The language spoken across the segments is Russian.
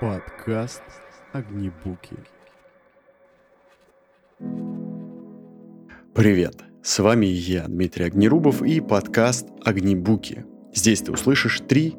Подкаст «Огнебуки». Привет, с вами я, Дмитрий Огнерубов, и подкаст «Огнебуки». Здесь ты услышишь 3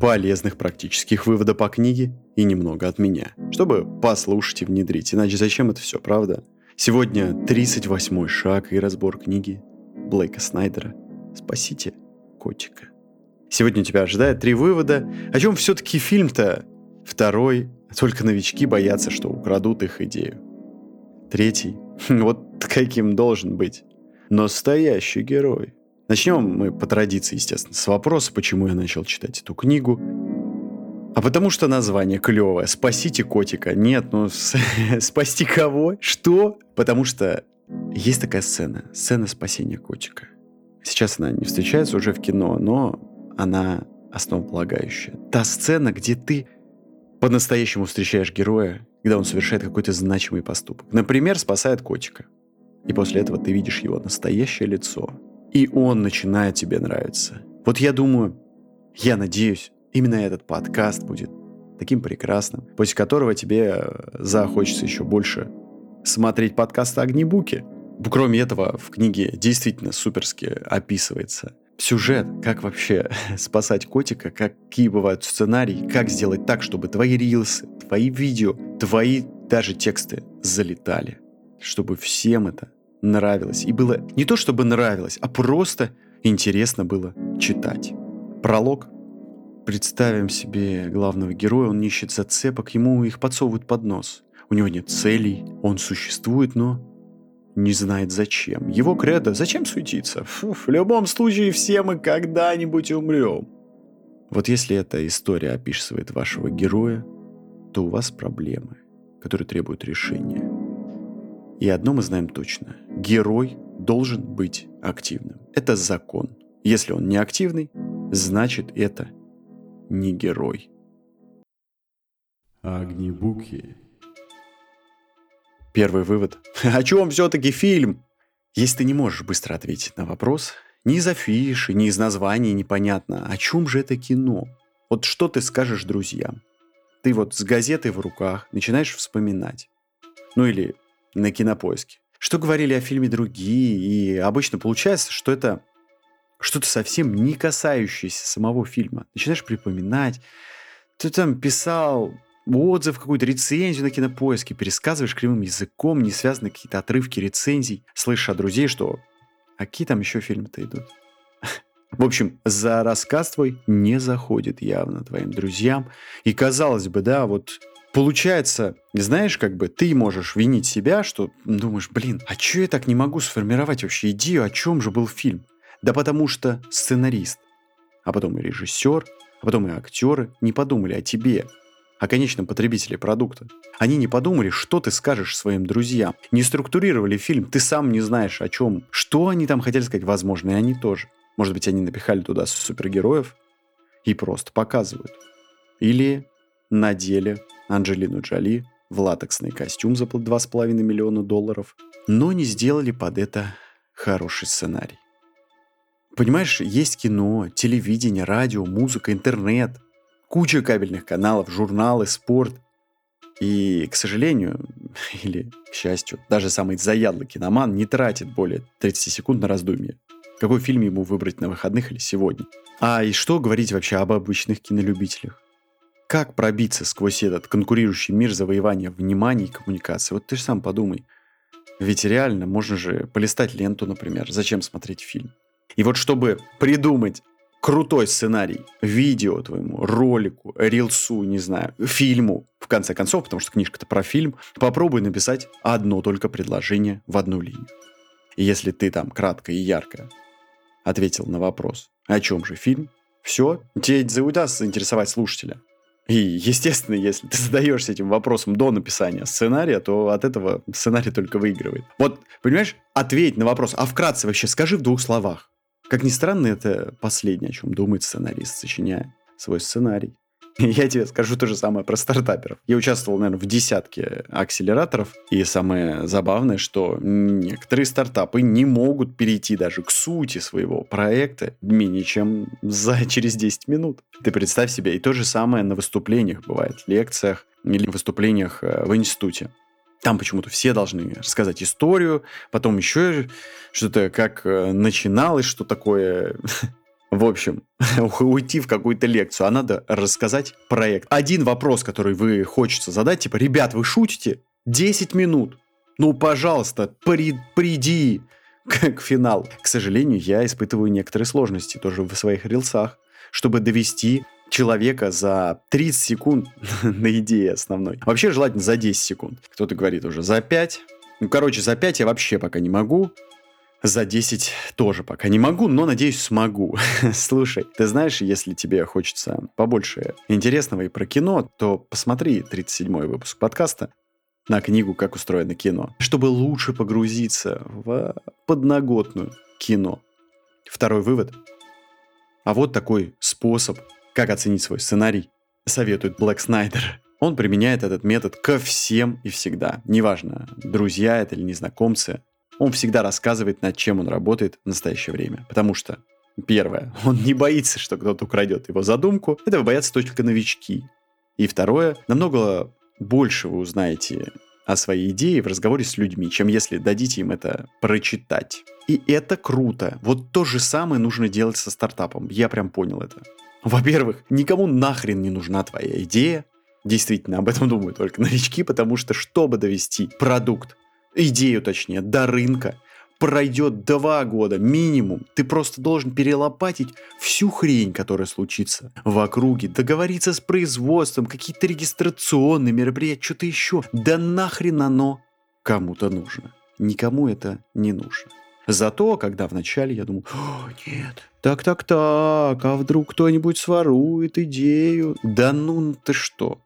полезных практических вывода по книге и немного от меня, чтобы послушать и внедрить. Иначе зачем это все, правда? Сегодня 38-й шаг и разбор книги Блейка Снайдера «Спасите котика». Сегодня тебя ожидает 3 вывода, о чем все-таки фильм-то. 2. Только новички боятся, что украдут их идею. 3. Вот каким должен быть настоящий герой. Начнем мы по традиции, естественно, с вопроса, почему я начал читать эту книгу. А потому что название клевое. «Спасите котика». Нет, ну спасти кого? Что? Потому что есть такая сцена. Сцена спасения котика. Сейчас она не встречается уже в кино, но она основополагающая. Та сцена, где ты по-настоящему встречаешь героя, когда он совершает какой-то значимый поступок. Например, спасает котика. И после этого ты видишь его настоящее лицо. И он начинает тебе нравиться. Вот я думаю, я надеюсь, именно этот подкаст будет таким прекрасным, после которого тебе захочется еще больше смотреть подкасты «Огнебуки». Кроме этого, в книге действительно суперски описывается сюжет, как вообще спасать котика, какие бывают сценарии, как сделать так, чтобы твои рилсы, твои видео, твои даже тексты залетали. Чтобы всем это нравилось. И было не то, чтобы нравилось, а просто интересно было читать. Пролог. Представим себе главного героя, он ищет зацепок, ему их подсовывают под нос. У него нет целей, он существует, но не знает зачем. Его кредо «Зачем суетиться? В любом случае все мы когда-нибудь умрем». Вот если эта история описывает вашего героя, то у вас проблемы, которые требуют решения. И одно мы знаем точно. Герой должен быть активным. Это закон. Если он не активный, значит это не герой. Огнебуки. Первый вывод. О чем все-таки фильм? Если ты не можешь быстро ответить на вопрос, ни из афиши, ни из названий непонятно, о чем же это кино? Вот что ты скажешь друзьям? Ты вот с газетой в руках начинаешь вспоминать. Ну или на Кинопоиске. Что говорили о фильме другие, и обычно получается, что это что-то совсем не касающееся самого фильма. Начинаешь припоминать. Ты там писал отзыв, какую-то рецензию на Кинопоиске, пересказываешь кривым языком, не связаны какие-то отрывки рецензий, слышишь от друзей, что какие там еще фильмы-то идут. В общем, за рассказ твой не заходит явно твоим друзьям. И казалось бы, да, вот получается, знаешь, как бы ты можешь винить себя, что думаешь, а че я так не могу сформировать вообще идею, о чем же был фильм? Да потому что сценарист, а потом и режиссер, а потом и актеры не подумали о тебе, о конечном потребителе продукта. Они не подумали, что ты скажешь своим друзьям. Не структурировали фильм, ты сам не знаешь, о чем, что они там хотели сказать, возможно, и они тоже. Может быть, они напихали туда супергероев и просто показывают. Или надели Анджелину Джоли в латексный костюм за $2,5 миллиона, но не сделали под это хороший сценарий. Понимаешь, есть кино, телевидение, радио, музыка, интернет, куча кабельных каналов, журналы, спорт. И, к сожалению, или к счастью, даже самый заядлый киноман не тратит более 30 секунд на раздумье, какой фильм ему выбрать на выходных или сегодня. А и что говорить вообще об обычных кинолюбителях? Как пробиться сквозь этот конкурирующий мир завоевания внимания и коммуникации? Вот ты же сам подумай. Ведь реально можно же полистать ленту, например. Зачем смотреть фильм? И вот чтобы придумать крутой сценарий видео твоему, ролику, рилсу, не знаю, фильму, в конце концов, потому что книжка-то про фильм, попробуй написать одно только предложение в одну линию. И если ты там кратко и ярко ответил на вопрос, о чем же фильм, все, тебе удастся заинтересовать слушателя. И, естественно, если ты задаешься этим вопросом до написания сценария, то от этого сценарий только выигрывает. Вот, понимаешь, ответь на вопрос, а вкратце вообще скажи в 2 словах. Как ни странно, это последнее, о чем думает сценарист, сочиняя свой сценарий. Я тебе скажу то же самое про стартаперов. Я участвовал, наверное, в десятке акселераторов, и самое забавное, что некоторые стартапы не могут перейти даже к сути своего проекта менее чем через 10 минут. Ты представь себе, и то же самое на выступлениях бывает, лекциях или выступлениях в институте. Там почему-то все должны рассказать историю, потом еще что-то, как начиналось, что такое... В общем, уйти в какую-то лекцию, а надо рассказать проект. Один вопрос, который вы хочется задать, типа, ребят, вы шутите? 10 минут. Ну, пожалуйста, приди к финалу. К сожалению, я испытываю некоторые сложности тоже в своих рилсах, чтобы довести человека за 30 секунд на идее основной. Вообще, желательно за 10 секунд. Кто-то говорит уже за 5. Ну, короче, за 5 я вообще пока не могу. За 10 тоже пока не могу, но, надеюсь, смогу. Слушай, ты знаешь, если тебе хочется побольше интересного и про кино, то посмотри 37-й выпуск подкаста на книгу «Как устроено кино», чтобы лучше погрузиться в подноготную кино. Второй вывод. А вот такой способ, как оценить свой сценарий, советует Блейк Снайдер. Он применяет этот метод ко всем и всегда. Неважно, друзья это или незнакомцы. Он всегда рассказывает, над чем он работает в настоящее время. Потому что, первое, он не боится, что кто-то украдет его задумку. Этого боятся только новички. И второе, намного больше вы узнаете о своей идее в разговоре с людьми, чем если дадите им это прочитать. И это круто. Вот то же самое нужно делать со стартапом. Я прям понял это. Во-первых, никому нахрен не нужна твоя идея. Действительно, об этом думают только новички, потому что, чтобы довести продукт, идею, точнее, до рынка, пройдет 2 года минимум. Ты просто должен перелопатить всю хрень, которая случится в округе, договориться с производством, какие-то регистрационные мероприятия, что-то еще. Да нахрен оно кому-то нужно. Никому это не нужно. Зато, когда вначале я думал, о, нет, так, а вдруг кто-нибудь сворует идею? Да ну ты что?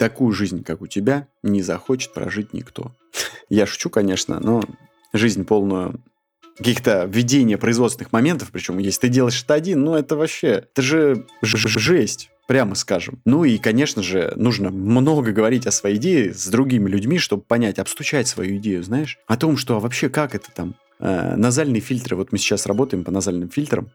Такую жизнь, как у тебя, не захочет прожить никто. Я шучу, конечно, но жизнь полную каких-то введения производственных моментов, причем если ты делаешь это один, ну это вообще, это же жесть, прямо скажем. Ну и, конечно же, нужно много говорить о своей идее с другими людьми, чтобы понять, обстучать свою идею, знаешь, о том, что вообще как это там, назальные фильтры, вот мы сейчас работаем по назальным фильтрам,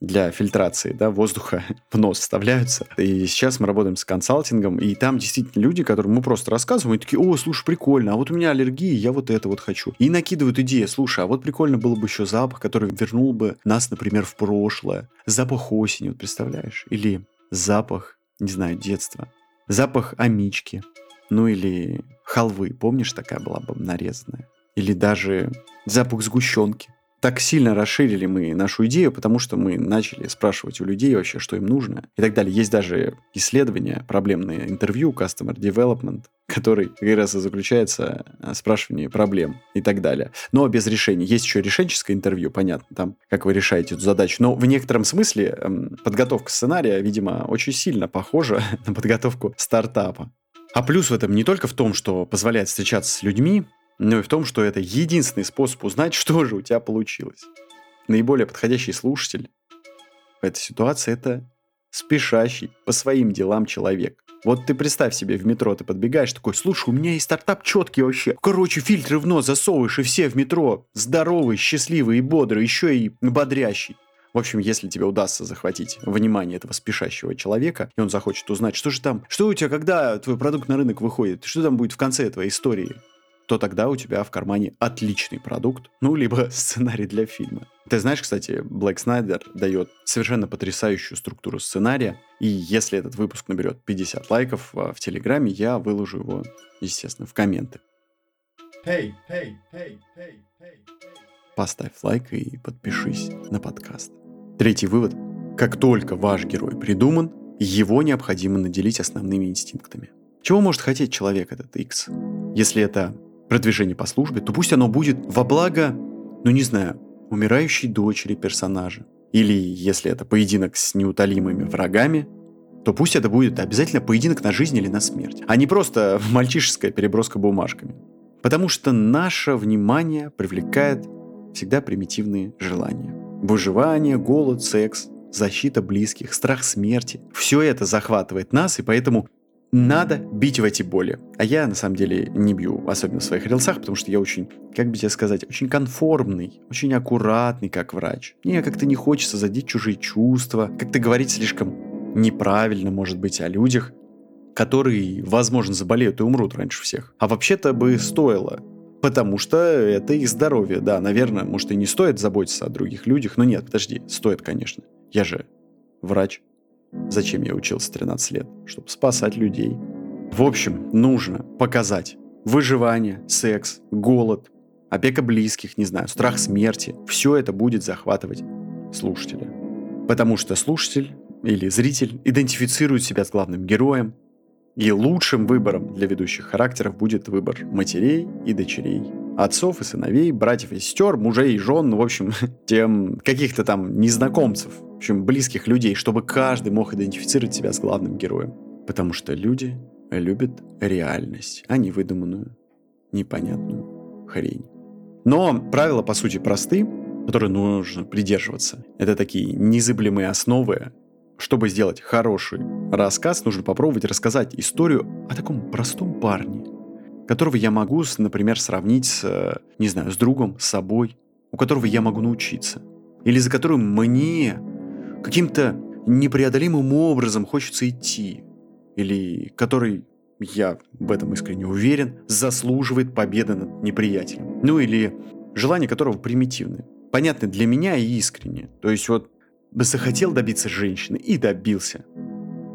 для фильтрации, да, воздуха в нос вставляются. И сейчас мы работаем с консалтингом, и там действительно люди, которым мы просто рассказываем, и такие, о, слушай, прикольно, а вот у меня аллергия, я вот это вот хочу. И накидывают идеи, слушай, а вот прикольно было бы еще запах, который вернул бы нас, например, в прошлое. Запах осени, вот представляешь? Или запах, не знаю, детства. Запах амички. Ну или халвы, помнишь, такая была бы нарезанная? Или даже запах сгущенки. Так сильно расширили мы нашу идею, потому что мы начали спрашивать у людей вообще, что им нужно и так далее. Есть даже исследования, проблемное интервью, Customer Development, который как раз и заключается в спрашивании проблем и так далее. Но без решений. Есть еще решенческое интервью, понятно, там, как вы решаете эту задачу. Но в некотором смысле подготовка сценария, видимо, очень сильно похожа на подготовку стартапа. А плюс в этом не только в том, что позволяет встречаться с людьми, но и в том, что это единственный способ узнать, что же у тебя получилось. Наиболее подходящий слушатель в этой ситуации – это спешащий по своим делам человек. Вот ты представь себе, в метро ты подбегаешь, такой, слушай, у меня есть стартап четкий вообще. Короче, фильтры в нос засовываешь, и все в метро здоровые, счастливые и бодрые, еще и бодрящий. В общем, если тебе удастся захватить внимание этого спешащего человека, и он захочет узнать, что же там, что у тебя, когда твой продукт на рынок выходит, что там будет в конце твоей истории, то тогда у тебя в кармане отличный продукт, ну, либо сценарий для фильма. Ты знаешь, кстати, Блейк Снайдер дает совершенно потрясающую структуру сценария, и если этот выпуск наберет 50 лайков в Телеграме, я выложу его, естественно, в комменты. Поставь лайк и подпишись на подкаст. Третий вывод. Как только ваш герой придуман, его необходимо наделить основными инстинктами. Чего может хотеть человек этот X? Если это продвижение по службе, то пусть оно будет во благо, ну не знаю, умирающей дочери персонажа. Или если это поединок с неутолимыми врагами, то пусть это будет обязательно поединок на жизнь или на смерть, а не просто мальчишеская переброска бумажками. Потому что наше внимание привлекает всегда примитивные желания. Выживание, голод, секс, защита близких, страх смерти. Все это захватывает нас, и поэтому надо бить в эти боли. А я, на самом деле, не бью, особенно в своих рилсах, потому что я очень, как бы тебе сказать, очень конформный, очень аккуратный как врач. Мне как-то не хочется задеть чужие чувства, как-то говорить слишком неправильно, может быть, о людях, которые, возможно, заболеют и умрут раньше всех. А вообще-то бы стоило, потому что это их здоровье. Да, наверное, может, и не стоит заботиться о других людях, но нет, подожди, стоит, конечно. Я же врач. Зачем я учился 13 лет? Чтобы спасать людей. В общем, нужно показать выживание, секс, голод, опека близких, не знаю, страх смерти. Все это будет захватывать слушателя. Потому что слушатель или зритель идентифицирует себя с главным героем, и лучшим выбором для ведущих характеров будет выбор матерей и дочерей, отцов и сыновей, братьев и сестер, мужей и жен, в общем, тем каких-то там незнакомцев, в общем, близких людей, чтобы каждый мог идентифицировать себя с главным героем. Потому что люди любят реальность, а не выдуманную, непонятную хрень. Но правила, по сути, просты, которые нужно придерживаться. Это такие незыблемые основы. Чтобы сделать хороший рассказ, нужно попробовать рассказать историю о таком простом парне, которого я могу, например, сравнить с, не знаю, с другом, с собой, у которого я могу научиться. Или за которым мне каким-то непреодолимым образом хочется идти. Или который, я в этом искренне уверен, заслуживает победы над неприятелем. Ну или желания которого примитивны, понятны для меня и искренне. То есть вот захотел добиться женщины и добился.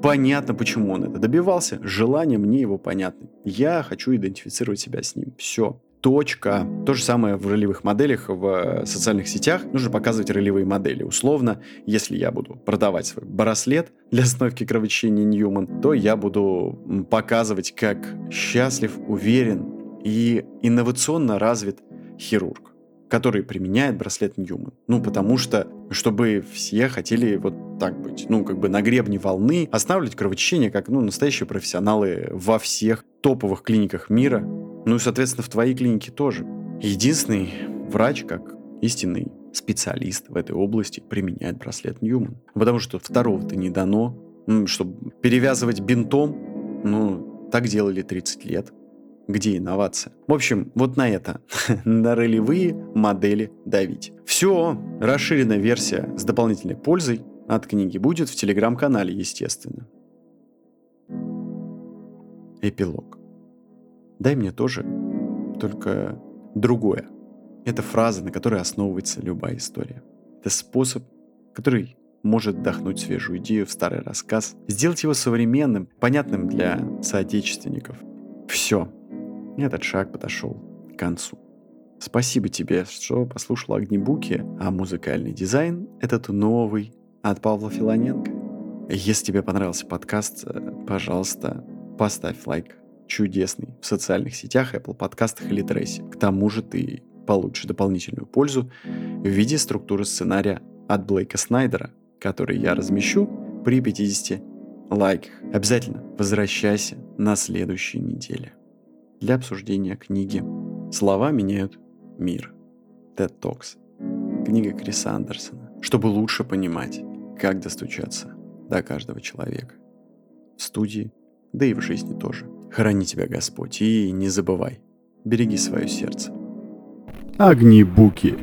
Понятно, почему он это добивался. Желание мне его понятно. Я хочу идентифицировать себя с ним. Все. Точка. То же самое в ролевых моделях, в социальных сетях. Нужно показывать ролевые модели. Условно, если я буду продавать свой браслет для остановки кровотечения Ньюман, то я буду показывать, как счастлив, уверен и инновационно развит хирург, который применяет браслет Ньюман. Ну, потому что, чтобы все хотели вот так быть. Ну, как бы на гребне волны останавливать кровотечение, как, ну, настоящие профессионалы во всех топовых клиниках мира. Ну, и, соответственно, в твоей клинике тоже. Единственный врач, как истинный специалист в этой области, применяет браслет Ньюман. Потому что второго-то не дано. Ну, чтобы перевязывать бинтом, ну, так делали 30 лет. Где инновация? В общем, вот на это, на ролевые модели давить. Все, расширенная версия с дополнительной пользой от книги будет в телеграм-канале, естественно. Эпилог. Дай мне тоже, только другое. Это фраза, на которой основывается любая история. Это способ, который может вдохнуть свежую идею в старый рассказ, сделать его современным, понятным для соотечественников. Все. Этот шаг подошел к концу. Спасибо тебе, что послушал Огнебуки, а музыкальный дизайн этот новый от Павла Филоненко. Если тебе понравился подкаст, пожалуйста, поставь лайк. Чудесный. В социальных сетях, Apple подкастах или Трессе. К тому же ты получишь дополнительную пользу в виде структуры сценария от Блейка Снайдера, который я размещу при 50 лайках. Обязательно возвращайся на следующей неделе для обсуждения книги «Слова меняют мир» TED Talks, книга Криса Андерсона, чтобы лучше понимать, как достучаться до каждого человека. В студии, да и в жизни тоже. Храни тебя Господь и не забывай, береги свое сердце. Огнебуки.